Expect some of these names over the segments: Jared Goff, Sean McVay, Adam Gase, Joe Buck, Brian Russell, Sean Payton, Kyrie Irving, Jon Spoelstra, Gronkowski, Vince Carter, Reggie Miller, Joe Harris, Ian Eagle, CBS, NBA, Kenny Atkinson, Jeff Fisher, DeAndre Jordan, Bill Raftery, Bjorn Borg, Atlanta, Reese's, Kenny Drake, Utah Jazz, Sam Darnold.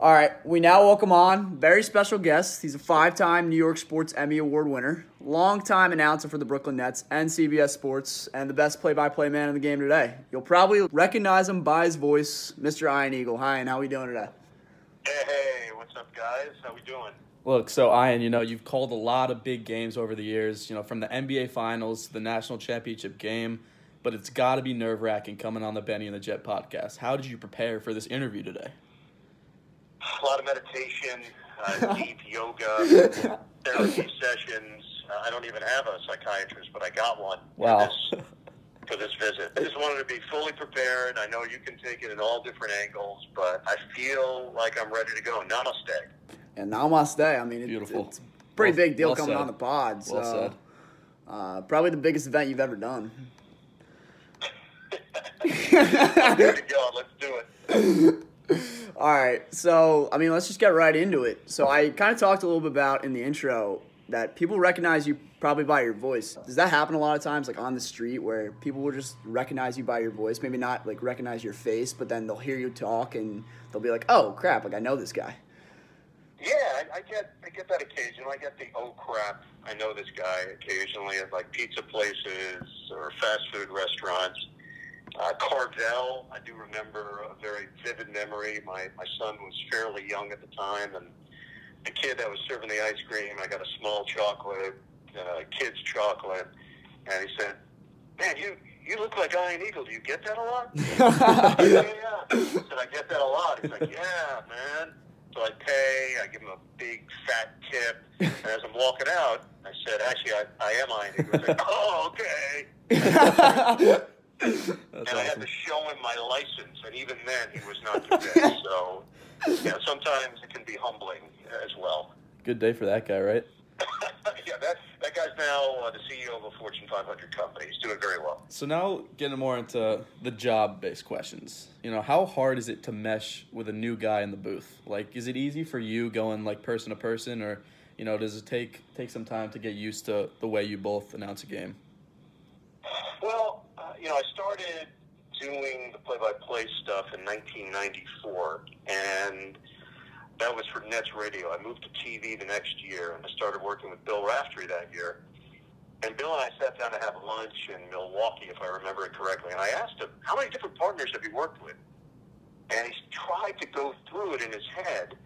All right, we now welcome on very special guest. He's a five-time New York Sports Emmy Award winner, longtime announcer for the Brooklyn Nets and CBS Sports, and the best play-by-play man in the game today. You'll probably recognize him by his voice, Mr. Ian Eagle. Hi, Ian, how are we doing today? Hey, what's up, guys? How we doing? Look, so Ian, you know, you've called a lot of big games over the years, you know, from the NBA Finals to the National Championship game, but it's got to be nerve-wracking coming on the Benny and the Jet podcast. How did you prepare for this interview today? A lot of meditation, deep yoga, therapy sessions. I don't even have a psychiatrist, but I got one. Wow. For this visit. I just wanted to be fully prepared. I know you can take it in all different angles, but I feel like I'm ready to go. Namaste. And namaste. I mean, it's a pretty big deal coming on the pod. So, probably the biggest event you've ever done. There we go. Let's do it. All right, so, I mean, let's just get right into it. So I kind of talked a little bit about in the intro that people recognize you probably by your voice. Does that happen a lot of times, like on the street, where people will just recognize you by your voice, maybe not, like, recognize your face, but then they'll hear you talk and they'll be like, oh, crap, like, I know this guy. Yeah, I get that occasionally. I get the, oh, crap, I know this guy occasionally at, like, pizza places or fast food restaurants. Carvel, I do remember a very vivid memory. My son was fairly young at the time, and the kid that was serving the ice cream, I got a small chocolate, kid's chocolate, and he said, man, you look like Ian Eagle. Do you get that a lot? Yeah. I said, I get that a lot. He's like, yeah, man. So I pay, I give him a big fat tip, and as I'm walking out, I said, actually, I am Ian Eagle. He's like, oh, okay. That's awesome. I had to show him my license, and even then he was not convinced. So, yeah, sometimes it can be humbling as well. Good day for that guy, right? Yeah, that guy's now the CEO of a Fortune 500 company. He's doing very well. So now getting more into the job-based questions. You know, how hard is it to mesh with a new guy in the booth? Like, is it easy for you going, like, person to person, or, you know, does it take some time to get used to the way you both announce a game? Well, you know, I started doing the play-by-play stuff in 1994, and that was for Nets Radio. I moved to TV the next year, and I started working with Bill Raftery that year. And Bill and I sat down to have lunch in Milwaukee, if I remember it correctly, and I asked him, how many different partners have you worked with? And he tried to go through it in his head,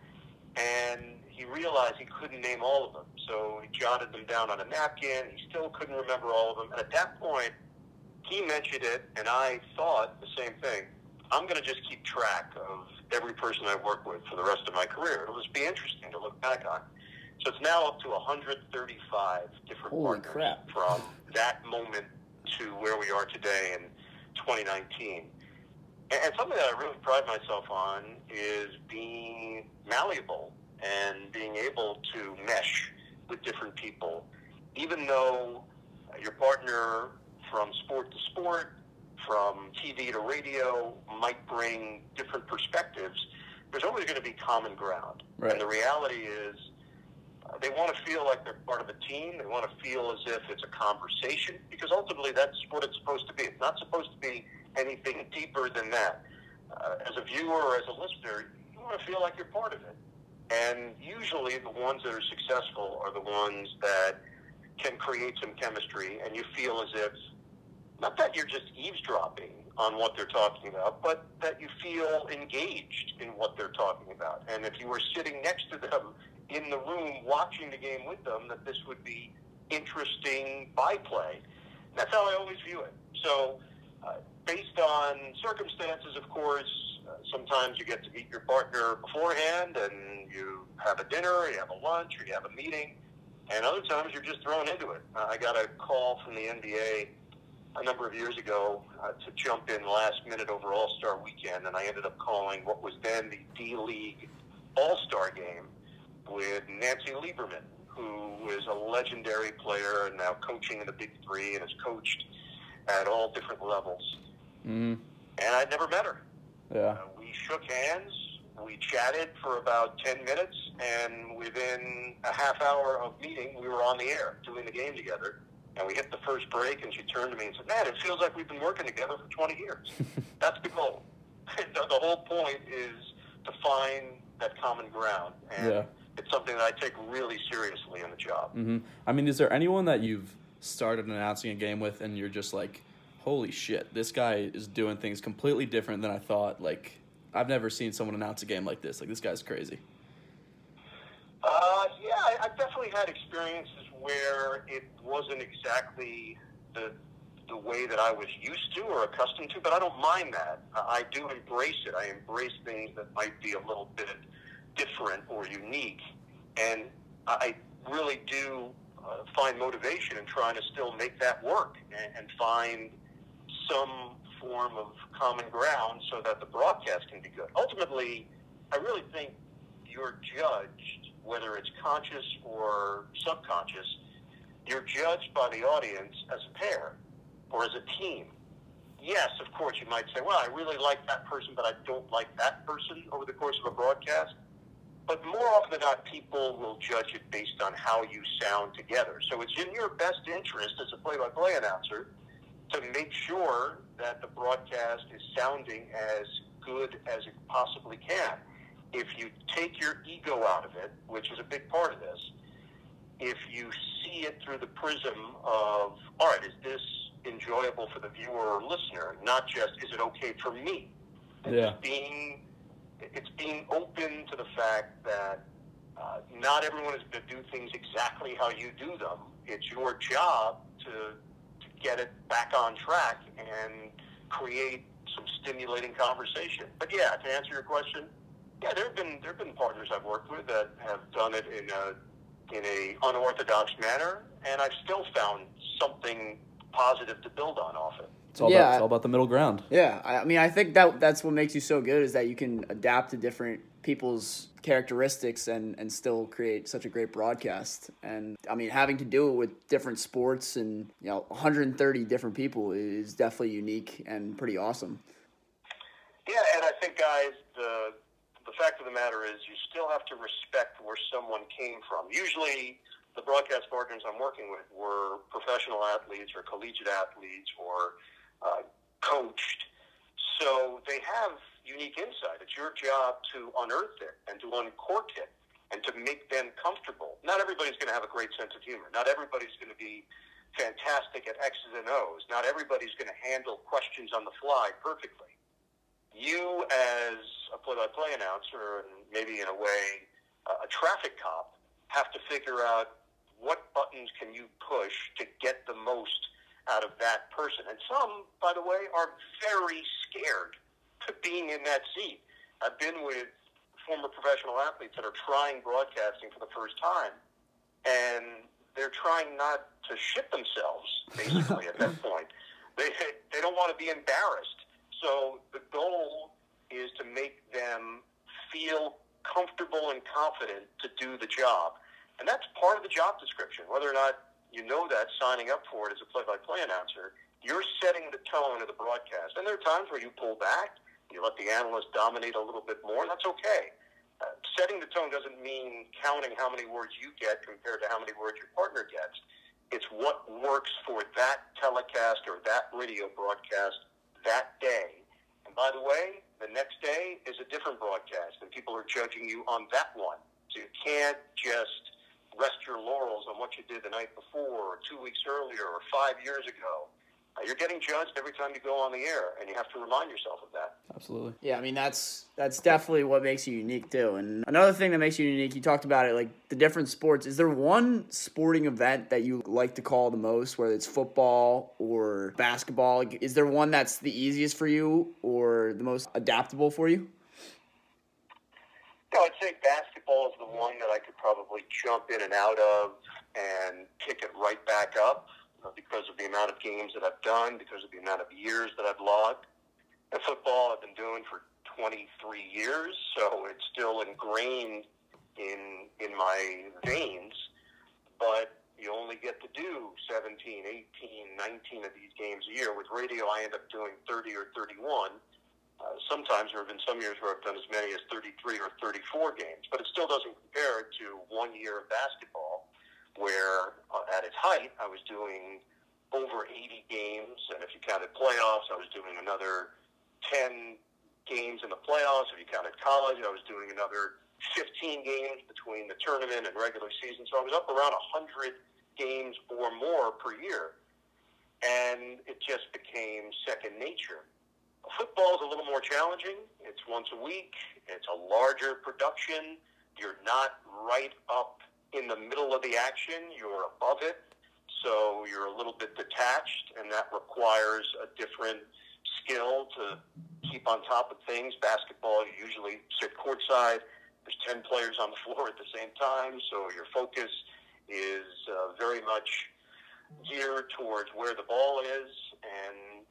and he realized he couldn't name all of them. So he jotted them down on a napkin. He still couldn't remember all of them. And at that point, he mentioned it, and I thought the same thing. I'm going to just keep track of every person I work with for the rest of my career. It'll just be interesting to look back on. So it's now up to 135 different partners from that moment to where we are today in 2019. And something that I really pride myself on is being malleable and being able to mesh with different people, even though your partner from sport to sport, from TV to radio, might bring different perspectives, there's always going to be common ground. Right. And the reality is they want to feel like they're part of a team. They want to feel as if it's a conversation, because ultimately that's what it's supposed to be. It's not supposed to be anything deeper than that. As a viewer or as a listener, you want to feel like you're part of it. And usually the ones that are successful are the ones that can create some chemistry, and you feel as if, not that you're just eavesdropping on what they're talking about, but that you feel engaged in what they're talking about. And if you were sitting next to them in the room watching the game with them, that this would be interesting byplay. That's how I always view it. So based on circumstances, of course, sometimes you get to meet your partner beforehand, and you have a dinner, or you have a lunch, or you have a meeting, and other times you're just thrown into it. I got a call from the NBA a number of years ago to jump in last minute over All-Star Weekend, and I ended up calling what was then the D-League All-Star Game with Nancy Lieberman, who is a legendary player and now coaching in the Big Three and has coached at all different levels. Mm-hmm. And I'd never met her. Yeah. We shook hands, we chatted for about 10 minutes, and within a half hour of meeting, we were on the air doing the game together. And we hit the first break, and she turned to me and said, man, it feels like we've been working together for 20 years. That's the goal. The whole point is to find that common ground. And it's something that I take really seriously in the job. Mm-hmm. I mean, is there anyone that you've started announcing a game with and you're just like, holy shit, this guy is doing things completely different than I thought? Like, I've never seen someone announce a game like this. Like, this guy's crazy. I've definitely had experiences where it wasn't exactly the way that I was used to or accustomed to, but I don't mind that. I do embrace it. I embrace things that might be a little bit different or unique, and I really do find motivation in trying to still make that work and find some form of common ground so that the broadcast can be good. Ultimately, I really think you're judged, whether it's conscious or subconscious, you're judged by the audience as a pair or as a team. Yes, of course, you might say, well, I really like that person, but I don't like that person over the course of a broadcast. But more often than not, people will judge it based on how you sound together. So it's in your best interest as a play-by-play announcer to make sure that the broadcast is sounding as good as it possibly can. If you take your ego out of it, which is a big part of this, if you see it through the prism of, all right, is this enjoyable for the viewer or listener, not just, is it okay for me? It's being open to the fact that not everyone is going to do things exactly how you do them. It's your job to get it back on track and create some stimulating conversation. But yeah, to answer your question, yeah, there have been partners I've worked with that have done it in a unorthodox manner, and I've still found something positive to build on off it. It's all about the middle ground. Yeah, I mean, I think that's what makes you so good is that you can adapt to different people's characteristics and still create such a great broadcast. And I mean, having to do it with different sports and 130 different people is definitely unique and pretty awesome. Yeah, and I think, guys, the fact of the matter is you still have to respect where someone came from. Usually the broadcast partners I'm working with were professional athletes or collegiate athletes or coached. So they have unique insight. It's your job to unearth it and to uncork it and to make them comfortable. Not everybody's going to have a great sense of humor. Not everybody's going to be fantastic at X's and O's. Not everybody's going to handle questions on the fly perfectly. You as a play-by-play announcer and maybe in a way a traffic cop have to figure out what buttons can you push to get the most out of that person. And some, by the way, are very scared to being in that seat. I've been with former professional athletes that are trying broadcasting for the first time, and they're trying not to shit themselves, basically, at that point. They don't want to be embarrassed. So the goal is to make them feel comfortable and confident to do the job. And that's part of the job description. Whether or not you know that signing up for it as a play-by-play announcer, you're setting the tone of the broadcast. And there are times where you pull back, you let the analyst dominate a little bit more, and that's okay. Setting the tone doesn't mean counting how many words you get compared to how many words your partner gets. It's what works for that telecast or that radio broadcast that day. And by the way, the next day is a different broadcast, and people are judging you on that one. So you can't just rest your laurels on what you did the night before or 2 weeks earlier or 5 years ago. You're getting judged every time you go on the air, and you have to remind yourself of that. Absolutely. Yeah, I mean, that's definitely what makes you unique, too. And another thing that makes you unique, you talked about it, like the different sports. Is there one sporting event that you like to call the most, whether it's football or basketball? Like, is there one that's the easiest for you or the most adaptable for you? No, I'd say basketball is the one that I could probably jump in and out of and pick it right back up, because of the amount of games that I've done, because of the amount of years that I've logged. And football I've been doing for 23 years, so it's still ingrained in my veins. But you only get to do 17, 18, 19 of these games a year. With radio, I end up doing 30 or 31. Sometimes there have been some years where I've done as many as 33 or 34 games, but it still doesn't compare to 1 year of basketball, where at its height, I was doing over 80 games. And if you counted playoffs, I was doing another 10 games in the playoffs. If you counted college, I was doing another 15 games between the tournament and regular season. So I was up around 100 games or more per year. And it just became second nature. Football is a little more challenging. It's once a week. It's a larger production. You're not right up in the middle of the action. You're above it. So you're a little bit detached, and that requires a different skill to keep on top of things. Basketball, you usually sit courtside. There's 10 players on the floor at the same time, so your focus is very much geared towards where the ball is, and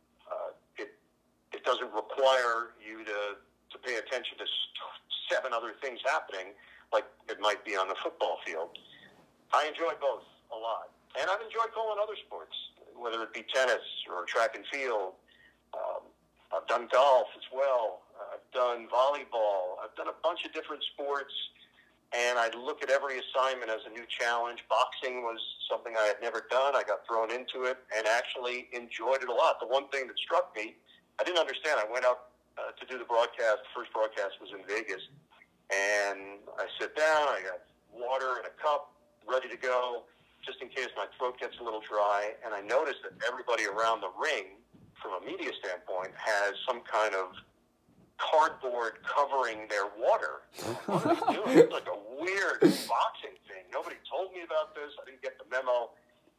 it doesn't require you to pay attention to seven other things happening like it might be on the football field. I enjoy both a lot, and I've enjoyed calling other sports, whether it be tennis or track and field. I've done golf as well. I've done volleyball. I've done a bunch of different sports, and I look at every assignment as a new challenge. Boxing was something I had never done. I got thrown into it and actually enjoyed it a lot. The one thing that struck me, I didn't understand. I went out to do the broadcast. The first broadcast was in Vegas, and I sit down. I got water in a cup ready to go just in case my throat gets a little dry, and I noticed that everybody around the ring from a media standpoint has some kind of cardboard covering their water. What are they doing? It's like a weird boxing thing. Nobody told me about this. I didn't get the memo.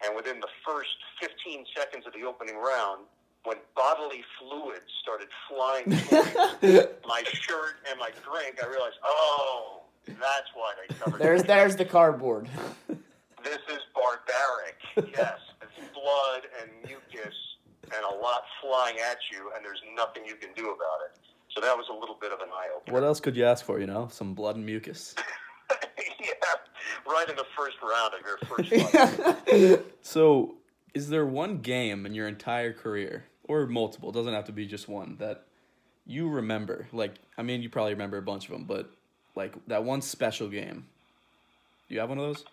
And within the first 15 seconds of the opening round, when bodily fluids started flying towards my shirt and my drink, I realized, oh, that's why they covered it. There's the cardboard. This is barbaric. Yes, it's blood and mucus and a lot flying at you, and there's nothing you can do about it. So that was a little bit of an eye-opener. What else could you ask for, you know? Some blood and mucus. Yeah, right in the first round of your first one. So is there one game in your entire career, or multiple, it doesn't have to be just one, that you remember? Like, I mean, you probably remember a bunch of them, but, like, that one special game. Do you have one of those?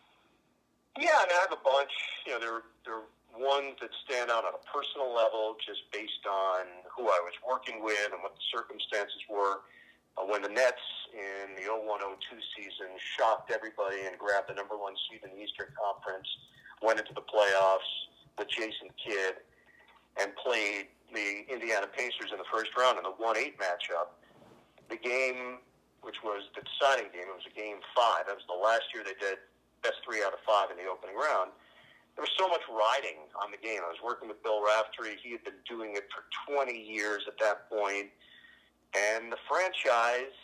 Yeah, I mean, I have a bunch. You know, they're ones that stand out on a personal level just based on who I was working with and what the circumstances were. When the Nets in the 01-02 season shocked everybody and grabbed the number one seed in the Eastern Conference, went into the playoffs with Jason Kidd, and played the Indiana Pacers in the first round in the 1-8 matchup. The game, which was the deciding game, it was a game five. That was the last year they did best 3 out of 5 in the opening round. There was so much riding on the game. I was working with Bill Raftery. He had been doing it for 20 years at that point. And the franchise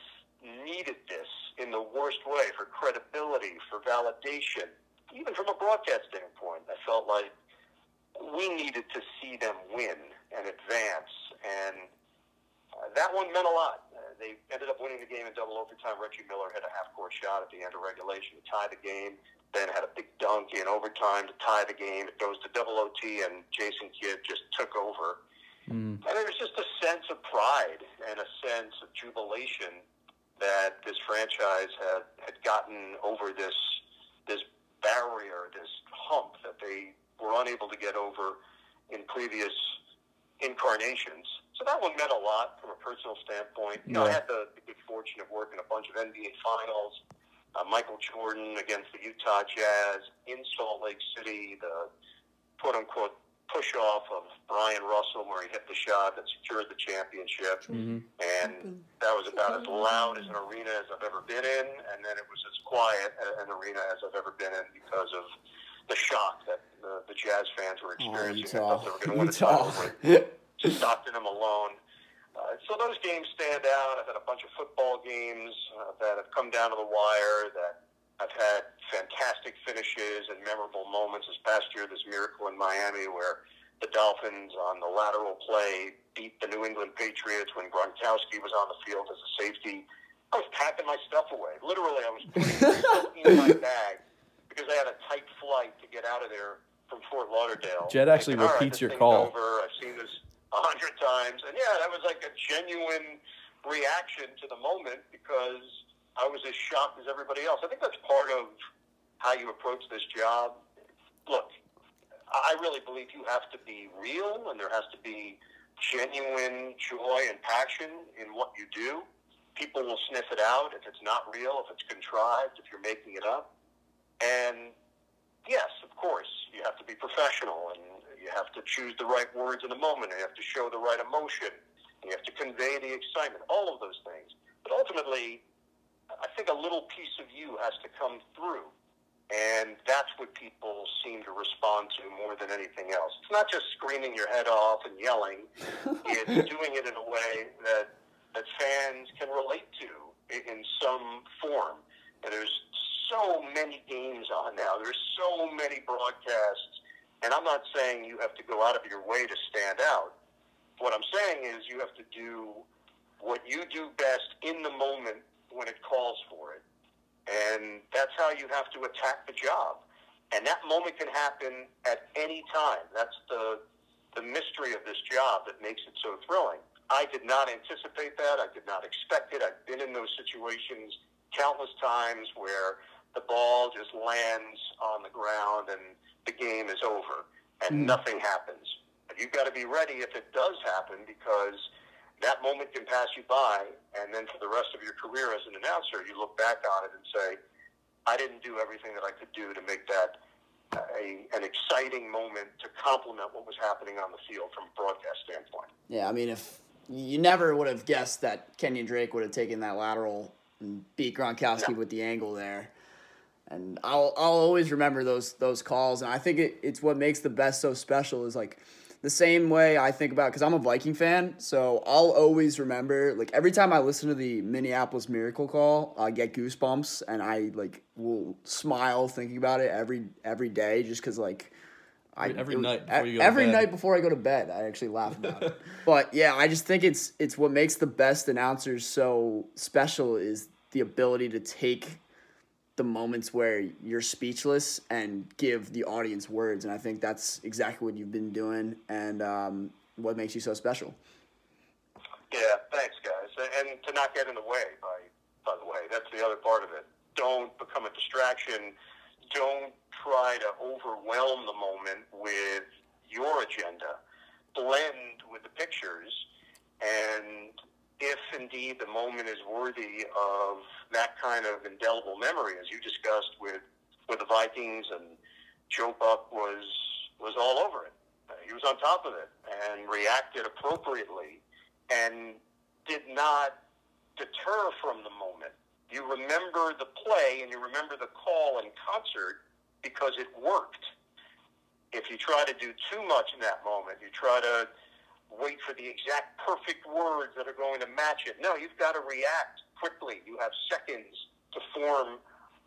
needed this in the worst way for credibility, for validation, even from a broadcast standpoint. I felt like we needed to see them win and advance. And that one meant a lot. They ended up winning the game in double overtime. Reggie Miller had a half-court shot at the end of regulation to tie the game. Ben had a big dunk in overtime to tie the game. It goes to double OT, and Jason Kidd just took over. Mm. And there was just a sense of pride and a sense of jubilation that this franchise had gotten over this barrier, this hump that they were unable to get over in previous incarnations. So that one meant a lot from a personal standpoint. You know, I had the good fortune of working a bunch of NBA finals. Michael Jordan against the Utah Jazz in Salt Lake City, the quote-unquote push-off of Brian Russell where he hit the shot that secured the championship. Mm-hmm. And that was about as loud as an arena as I've ever been in, and then it was as quiet an arena as I've ever been in because of the shock that the Jazz fans were experiencing. They thought they were going to win the title. Just Stockton them alone. So those games stand out. I've had a bunch of football games that have come down to the wire, that I've had fantastic finishes and memorable moments. This past year, this miracle in Miami where the Dolphins on the lateral play beat the New England Patriots when Gronkowski was on the field as a safety. I was packing my stuff away. Literally, I was putting my stuff in my bag because I had a tight flight to get out of there from Fort Lauderdale. Jed actually repeats your call. Over. I've seen this 100 times, and yeah, that was like a genuine reaction to the moment because I was as shocked as everybody else. I think that's part of how you approach this job. Look, I really believe you have to be real, and there has to be genuine joy and passion in what you do. people will sniff it out if it's not real, if it's contrived, if you're making it up. And yes, of course, you have to be professional, and you have to choose the right words in the moment, and you have to show the right emotion, and you have to convey the excitement, all of those things. But ultimately, I think a little piece of you has to come through, and that's what people seem to respond to more than anything else. It's not just screaming your head off and yelling. It's doing it in a way that fans can relate to in some form. And there's so many games on now. There's so many broadcasts. And I'm not saying you have to go out of your way to stand out. What I'm saying is you have to do what you do best in the moment when it calls for it. And that's how you have to attack the job. And that moment can happen at any time. That's the mystery of this job that makes it so thrilling. I did not anticipate that. I did not expect it. I've been in those situations countless times where the ball just lands on the ground and the game is over and nothing happens. But you've got to be ready if it does happen, because that moment can pass you by, and then for the rest of your career as an announcer, you look back on it and say, I didn't do everything that I could do to make that an exciting moment to complement what was happening on the field from a broadcast standpoint. Yeah, I mean, if you never would have guessed that Kenny Drake would have taken that lateral and beat Gronkowski with the angle there. And I'll always remember those calls, and I think it's what makes the best so special is, like, the same way I think about, because I'm a Viking fan, so I'll always remember, like, every time I listen to the Minneapolis Miracle call, I get goosebumps, and I, like, will smile thinking about it every day, just because, like, every night before I go to bed, I actually laugh about it. But yeah, I just think it's what makes the best announcers so special is the ability to take the moments where you're speechless and give the audience words. And I think that's exactly what you've been doing, and what makes you so special. Yeah, thanks, guys. And to not get in the way, by the way, that's the other part of it. Don't become a distraction. Don't try to overwhelm the moment with your agenda. Blend with the pictures, and if indeed the moment is worthy of that kind of indelible memory, as you discussed with the Vikings, and Joe Buck was all over it. He was on top of it and reacted appropriately and did not deter from the moment. You remember the play and you remember the call in concert because it worked. If you try to do too much in that moment, you try to wait for the exact perfect words that are going to match it. No, you've got to react quickly. You have seconds to form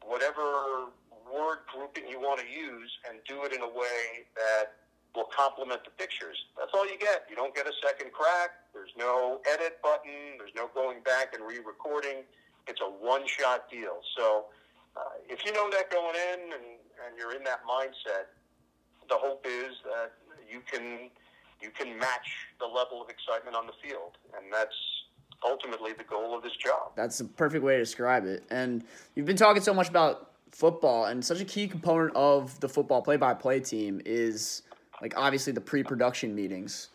whatever word grouping you want to use and do it in a way that will complement the pictures. That's all you get. You don't get a second crack. There's no edit button. There's no going back and re-recording. It's a one-shot deal. So if you know that going in and you're in that mindset, the hope is that you can match the level of excitement on the field, and that's ultimately the goal of this job. That's the perfect way to describe it. And you've been talking so much about football, and such a key component of the football play-by-play team is, like, obviously the pre-production meetings.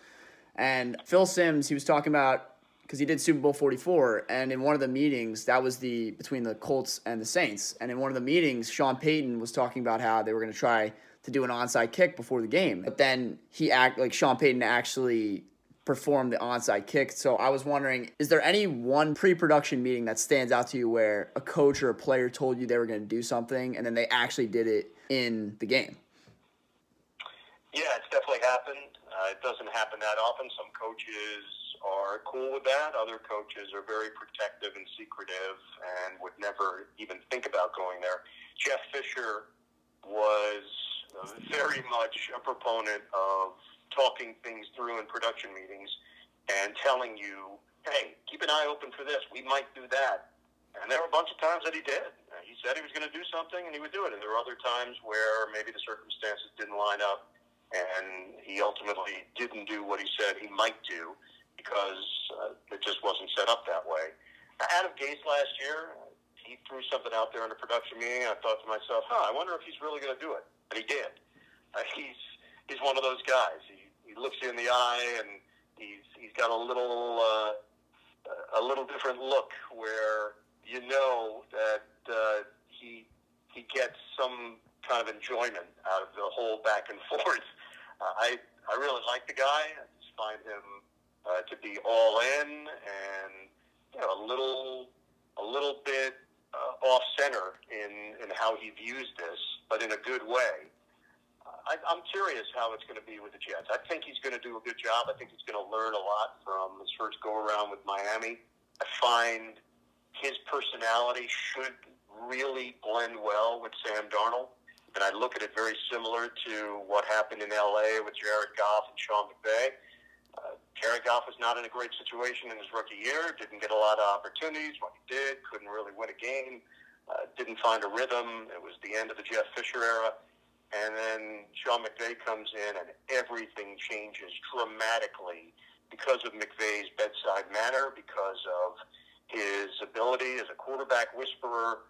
And Phil Simms, he was talking about, because he did Super Bowl 44, and in one of the meetings, that was between the Colts and the Saints, and in one of the meetings, Sean Payton was talking about how they were going to try to do an onside kick before the game. But then Sean Payton actually performed the onside kick. So I was wondering, is there any one pre-production meeting that stands out to you where a coach or a player told you they were going to do something and then they actually did it in the game? Yeah, it's definitely happened. It doesn't happen that often. Some coaches are cool with that. Other coaches are very protective and secretive and would never even think about going there. Jeff Fisher was very much a proponent of talking things through in production meetings and telling you, hey, keep an eye open for this. We might do that. And there were a bunch of times that he did. He said he was going to do something, and he would do it. And there were other times where maybe the circumstances didn't line up, and he ultimately didn't do what he said he might do because it just wasn't set up that way. Adam Gase last year, he threw something out there in a production meeting, and I thought to myself, I wonder if he's really going to do it. And he did. He's one of those guys. He looks you in the eye, and he's got a little a little different look where you know that he gets some kind of enjoyment out of the whole back and forth. I really like the guy. I just find him to be all in and a little bit off center in how he views this, but in a good way. I'm curious how it's going to be with the Jets. I think he's going to do a good job. I think he's going to learn a lot from his first go-around with Miami. I find his personality should really blend well with Sam Darnold, and I look at it very similar to what happened in L.A. with Jared Goff and Sean McVay. Jared Goff was not in a great situation in his rookie year, didn't get a lot of opportunities. What he did, couldn't really win a game, didn't find a rhythm. It was the end of the Jeff Fisher era. And then Sean McVay comes in, and everything changes dramatically because of McVay's bedside manner, because of his ability as a quarterback whisperer.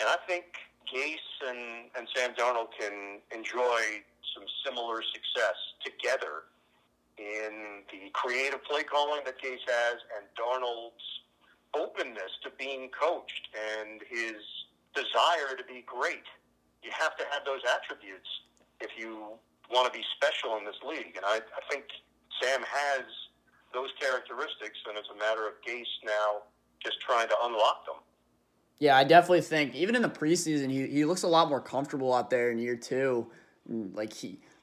And I think Gase and Sam Darnold can enjoy some similar success together in the creative play calling that Gase has and Darnold's openness to being coached and his desire to be great. You have to have those attributes if you want to be special in this league. And I think Sam has those characteristics, and it's a matter of Gase now just trying to unlock them. Yeah, I definitely think, even in the preseason, he looks a lot more comfortable out there in year two. Like,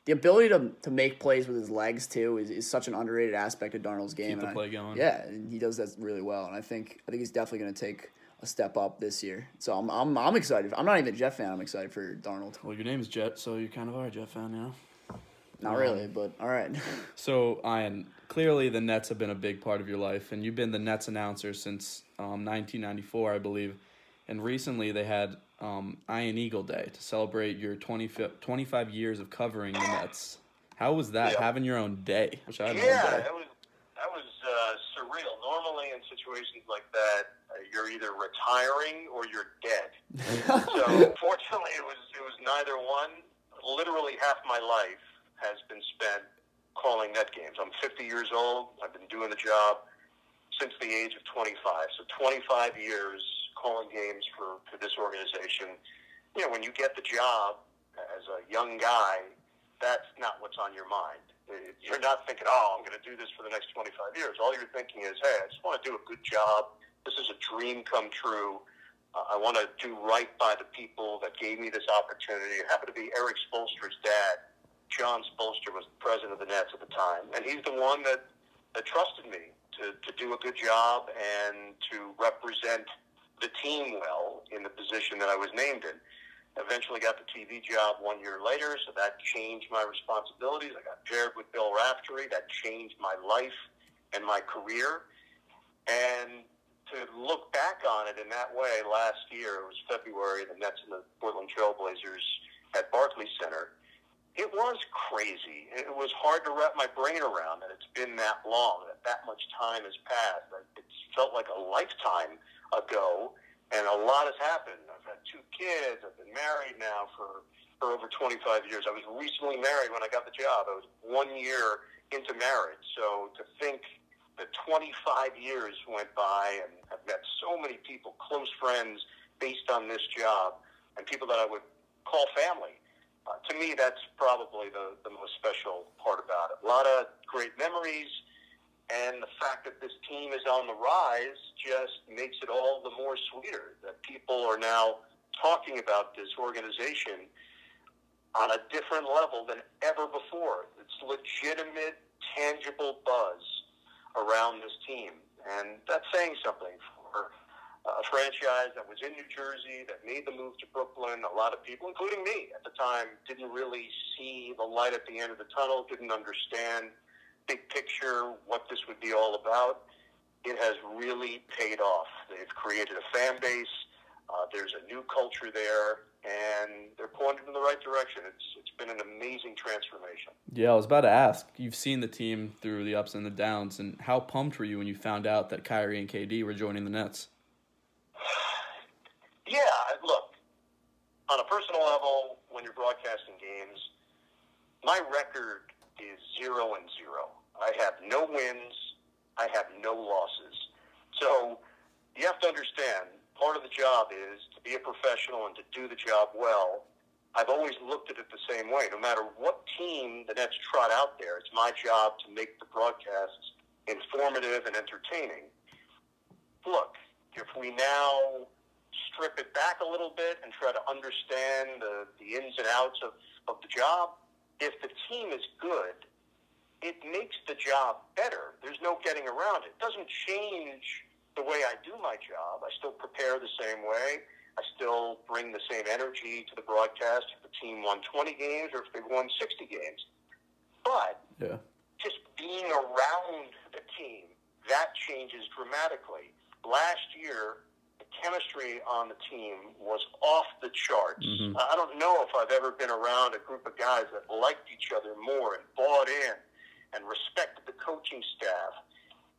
the ability to make plays with his legs, too, is such an underrated aspect of Darnold's game. Keep the play going. Yeah, he does that really well. And I think he's definitely going to take a step up this year. So I'm excited. I'm not even a Jet fan. I'm excited for Darnold. Well, your name is Jet, so you kind of are a Jet fan now. Not really, but all right. So, Ian, clearly the Nets have been a big part of your life, and you've been the Nets announcer since 1994, I believe. And recently they had Ian Eagle Day to celebrate your 25 years of covering the Nets. How was that, having your own day? That was surreal. Normally in situations like that, you're either retiring or you're dead. So fortunately, it was neither one. Literally half my life has been spent calling Net games. I'm 50 years old. I've been doing the job since the age of 25. So 25 years calling games for this organization. You know, when you get the job as a young guy, that's not what's on your mind. You're not thinking, oh, I'm going to do this for the next 25 years. All you're thinking is, hey, I just want to do a good job. This is a dream come true. I want to do right by the people that gave me this opportunity. It happened to be Eric Spoelstra's dad. Jon Spoelstra was the president of the Nets at the time, and he's the one that trusted me to do a good job and to represent the team well in the position that I was named in. Eventually got the TV job 1 year later, so that changed my responsibilities. I got paired with Bill Raftery. That changed my life and my career. And to look back on it in that way, last year, it was February, the Nets and the Portland Trail Blazers at Barclays Center. It was crazy. It was hard to wrap my brain around that it's been that long, that much time has passed. It felt like a lifetime ago, and a lot has happened. I've had two kids. I've been married now for over 25 years. I was recently married when I got the job. I was 1 year into marriage. So to think that 25 years went by and I've met so many people, close friends, based on this job, and people that I would call family. To me, that's probably the most special part about it. A lot of great memories, and the fact that this team is on the rise just makes it all the more sweeter that people are now talking about this organization on a different level than ever before. It's legitimate, tangible buzz around this team, and that's saying something for a franchise that was in New Jersey, that made the move to Brooklyn. A lot of people, including me at the time, didn't really see the light at the end of the tunnel, didn't understand big picture, what this would be all about. It has really paid off. They've created a fan base. There's a new culture there, and they're pointed in the right direction. It's been an amazing transformation. Yeah, I was about to ask. You've seen the team through the ups and the downs, and how pumped were you when you found out that Kyrie and KD were joining the Nets? Yeah, look, on a personal level, when you're broadcasting games, my record is 0-0. I have no wins. I have no losses. So you have to understand, part of the job is to be a professional and to do the job well. I've always looked at it the same way. No matter what team the Nets trot out there, it's my job to make the broadcasts informative and entertaining. Look, if we now strip it back a little bit and try to understand the ins and outs of the job, if the team is good, it makes the job better. There's no getting around it. It doesn't change the way I do my job. I still prepare the same way. I still bring the same energy to the broadcast if the team won 20 games or if they won 60 games. But just being around the team, that changes dramatically. Last year, the chemistry on the team was off the charts. Mm-hmm. I don't know if I've ever been around a group of guys that liked each other more and bought in and respected the coaching staff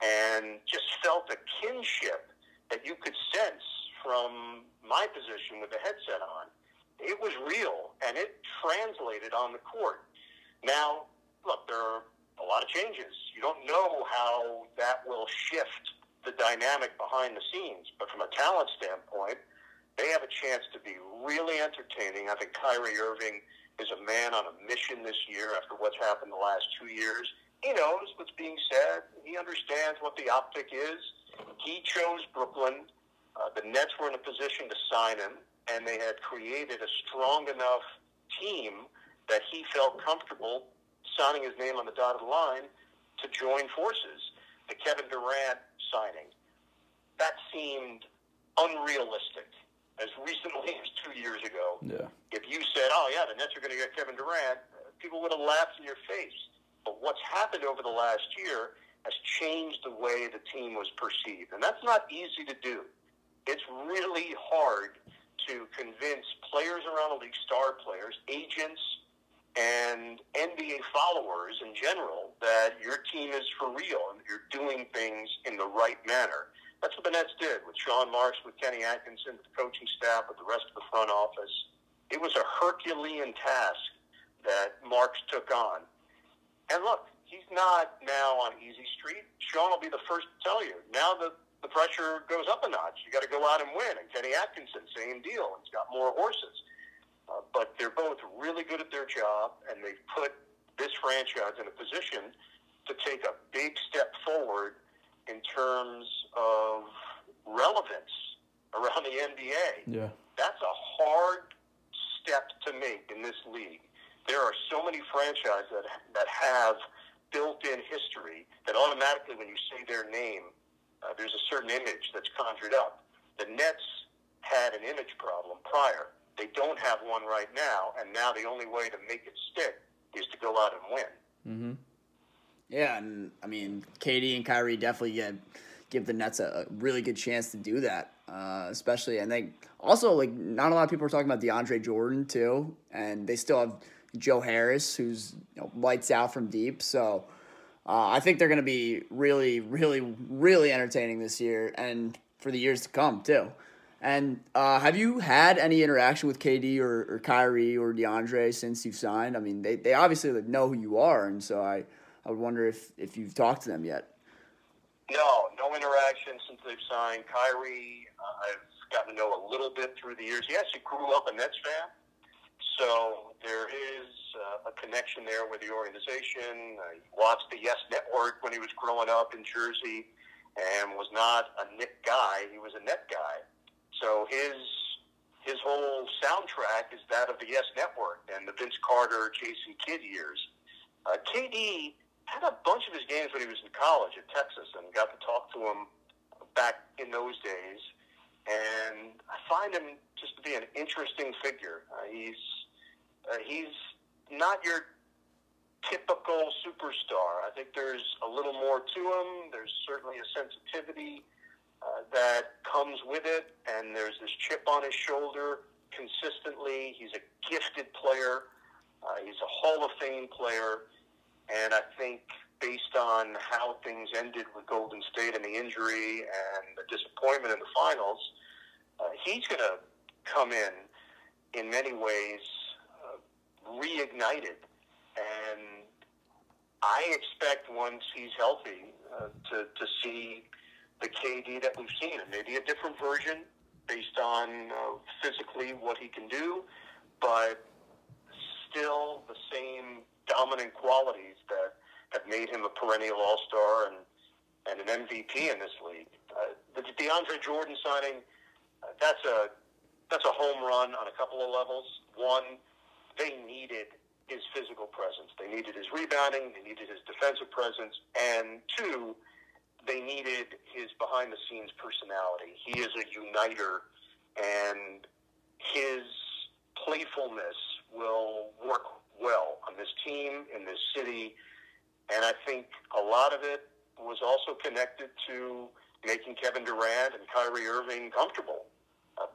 and just felt a kinship that you could sense from my position with the headset on. It was real, and it translated on the court. Now, look, there are a lot of changes. You don't know how that will shift the dynamic behind the scenes, but from a talent standpoint, they have a chance to be really entertaining. I think Kyrie Irving is a man on a mission this year after what's happened the last 2 years. He knows what's being said. He understands what the optic is. He chose Brooklyn. The Nets were in a position to sign him, and they had created a strong enough team that he felt comfortable signing his name on the dotted line to join forces. The Kevin Durant signing, that seemed unrealistic as recently as 2 years ago. Yeah. If you said, oh, yeah, the Nets are going to get Kevin Durant, people would have laughed in your face. But what's happened over the last year has changed the way the team was perceived. And that's not easy to do. It's really hard to convince players around the league, star players, agents, and NBA followers in general that your team is for real and you're doing things in the right manner. That's what the Nets did with Sean Marks, with Kenny Atkinson, with the coaching staff, with the rest of the front office. It was a Herculean task that Marks took on. And look, he's not now on easy street. Sean will be the first to tell you. Now the pressure goes up a notch. You got to go out and win. And Kenny Atkinson, same deal. He's got more horses. But they're both really good at their job, and they've put this franchise in a position to take a big step forward in terms of relevance around the NBA. Yeah. That's a hard step to make in this league. There are so many franchises that have built-in history that automatically when you say their name, there's a certain image that's conjured up. The Nets had an image problem prior. They don't have one right now, and now the only way to make it stick is to go out and win. Mm-hmm. Yeah, and I mean, KD and Kyrie definitely give the Nets a really good chance to do that, especially. And they also, like, not a lot of people are talking about DeAndre Jordan too, and they still have Joe Harris, who's lights out from deep. So I think they're going to be really, really, really entertaining this year and for the years to come too. And have you had any interaction with KD or Kyrie or DeAndre since you've signed? I mean, they obviously know who you are, and so I would wonder if you've talked to them yet. No interaction since they've signed. Kyrie, I've gotten to know a little bit through the years. He actually grew up a Nets fan, so there is a connection there with the organization. He watched the Yes Network when he was growing up in Jersey and was not a Nick guy. He was a Net guy. So his whole soundtrack is that of the Yes Network and the Vince Carter, Jason Kidd years. KD had a bunch of his games when he was in college at Texas and got to talk to him back in those days. And I find him just to be an interesting figure. He's not your typical superstar. I think there's a little more to him. There's certainly a sensitivity that comes with it, and there's this chip on his shoulder consistently. He's a gifted player. He's a Hall of Fame player, and I think based on how things ended with Golden State and the injury and the disappointment in the finals, he's going to come in many ways, reignited. And I expect once he's healthy to see the KD that we've seen, and maybe a different version based on physically what he can do, but still the same dominant qualities that have made him a perennial all-star and an MVP in this league. The DeAndre Jordan signing, that's a home run on a couple of levels. One, they needed his physical presence. They needed his rebounding. They needed his defensive presence. And two, they needed his behind-the-scenes personality. He is a uniter, and his playfulness will work well on this team, in this city. And I think a lot of it was also connected to making Kevin Durant and Kyrie Irving comfortable.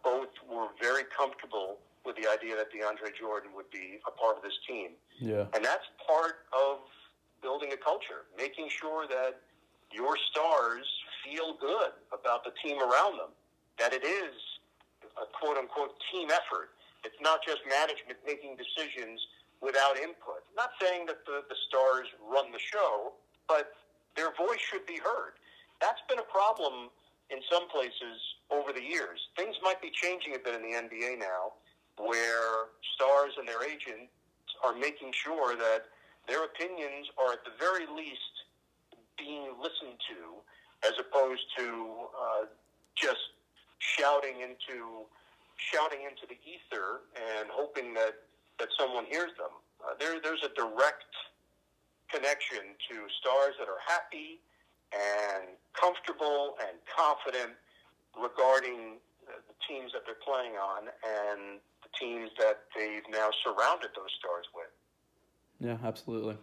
Both were very comfortable with the idea that DeAndre Jordan would be a part of this team. Yeah. And that's part of building a culture, making sure that your stars feel good about the team around them, that it is a quote-unquote team effort. It's not just management making decisions without input. I'm not saying that the stars run the show, but their voice should be heard. That's been a problem in some places over the years. Things might be changing a bit in the NBA now, where stars and their agents are making sure that their opinions are at the very least being listened to, as opposed to just shouting into the ether and hoping that someone hears them. There's a direct connection to stars that are happy and comfortable and confident regarding the teams that they're playing on and the teams that they've now surrounded those stars with. Yeah, absolutely.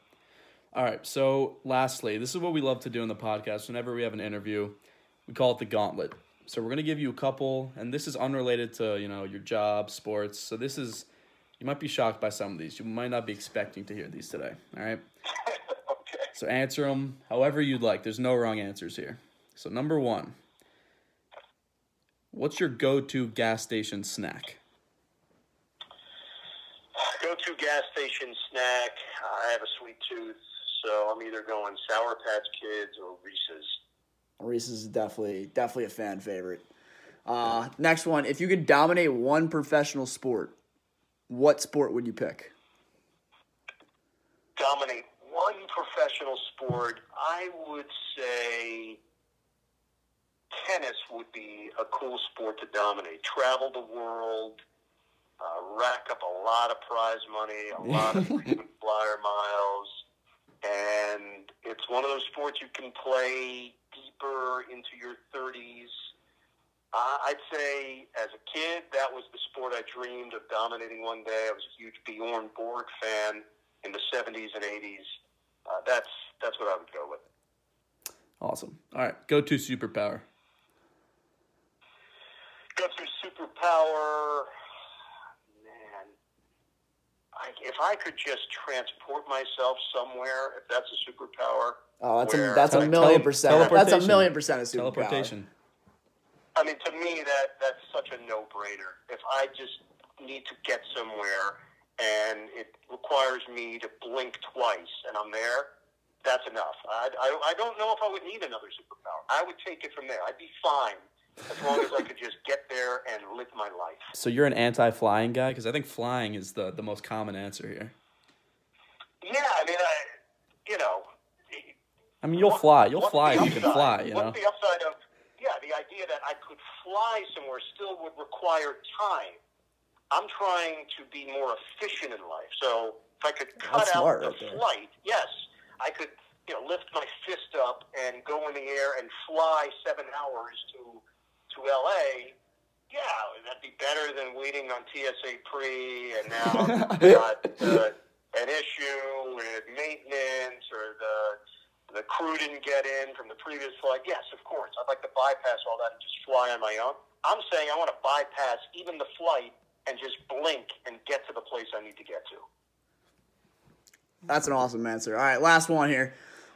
All right, so lastly, this is what we love to do in the podcast. Whenever we have an interview, we call it the gauntlet. So we're going to give you a couple, and this is unrelated to, your job, sports. So this is, you might be shocked by some of these. You might not be expecting to hear these today, all right? Okay. So answer them however you'd like. There's no wrong answers here. So number one, what's your go-to gas station snack? Go-to gas station snack, I have a sweet tooth. So I'm either going Sour Patch Kids or Reese's. Reese's is definitely a fan favorite. Next one, if you could dominate one professional sport, what sport would you pick? Dominate one professional sport, I would say tennis would be a cool sport to dominate. Travel the world, rack up a lot of prize money, a lot of flyer miles. And it's one of those sports you can play deeper into your 30s. I'd say as a kid, that was the sport I dreamed of dominating one day. I was a huge Bjorn Borg fan in the 70s and 80s. That's what I would go with. Awesome. All right, go-to superpower. Go-to superpower, man. If I could just transport myself somewhere, if that's a superpower. Oh, that's a 1,000,000%. That's a 1,000,000% a superpower. Teleportation. I mean, to me, that's such a no-brainer. If I just need to get somewhere and it requires me to blink twice and I'm there, that's enough. I don't know if I would need another superpower. I would take it from there. I'd be fine as long as I could just get there and live my life. So you're an anti-flying guy? Because I think flying is the most common answer here. Yeah, I mean, you'll fly. You'll fly if you can fly, What's the upside of... Yeah, the idea that I could fly somewhere still would require time. I'm trying to be more efficient in life. So if I could cut out the flight, yes, I could lift my fist up and go in the air and fly 7 hours to LA. Yeah, that'd be better than waiting on TSA pre and now we've got an issue with maintenance or the crew didn't get in from the previous flight. Yes, of course. I'd like to bypass all that and just fly on my own. I'm saying I want to bypass even the flight and just blink and get to the place I need to get to. That's an awesome answer. All right, last one here.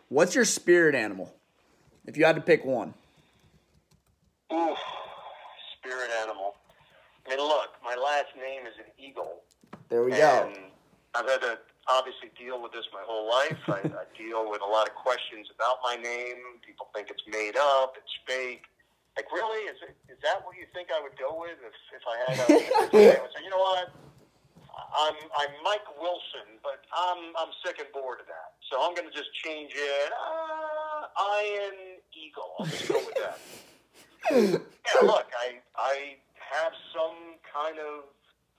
What's your spirit animal? If you had to pick one. Ooh, spirit animal. I mean, look, my last name is an eagle. There we go. I've had to obviously deal with this my whole life. I deal with a lot of questions about my name. People think it's made up, it's fake. Like, really? Is that what you think I would go with if I had a I would say, you know what? I'm Mike Wilson, but I'm sick and bored of that. So I'm going to just change it. Ian Eagle. I'll just go with that. Yeah, look, I have some kind of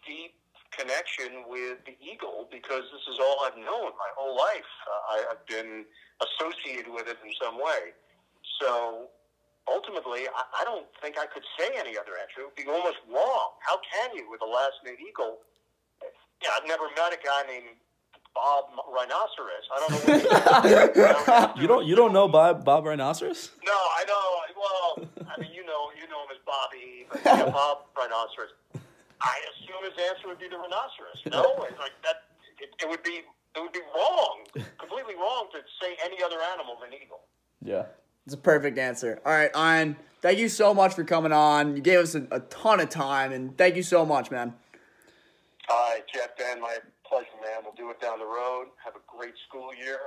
deep connection with the Eagle because this is all I've known my whole life. I've been associated with it in some way. So ultimately, I don't think I could say any other answer. It would be almost wrong. How can you with the last name Eagle? Yeah, I've never met a guy named Bob Rhinoceros. I don't know what he's You don't know Bob Rhinoceros? No, I know. Well, I mean, you know him as Bobby, but yeah, Bob Rhinoceros. I assume his answer would be the rhinoceros. No, it's like that. It would be wrong, completely wrong to say any other animal than eagle. Yeah, it's a perfect answer. All right, Ian, thank you so much for coming on. You gave us a ton of time, and thank you so much, man. All right, Jeff, Ben, my pleasure, man. We'll do it down the road. Have a great school year,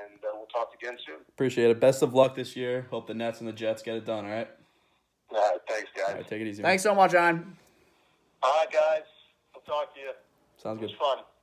and we'll talk again soon. Appreciate it. Best of luck this year. Hope the Nets and the Jets get it done. All right. All right, thanks, guys. All right, take it easy. Thanks so much, Ian. All right, guys. We'll talk to you. Sounds good. It was fun.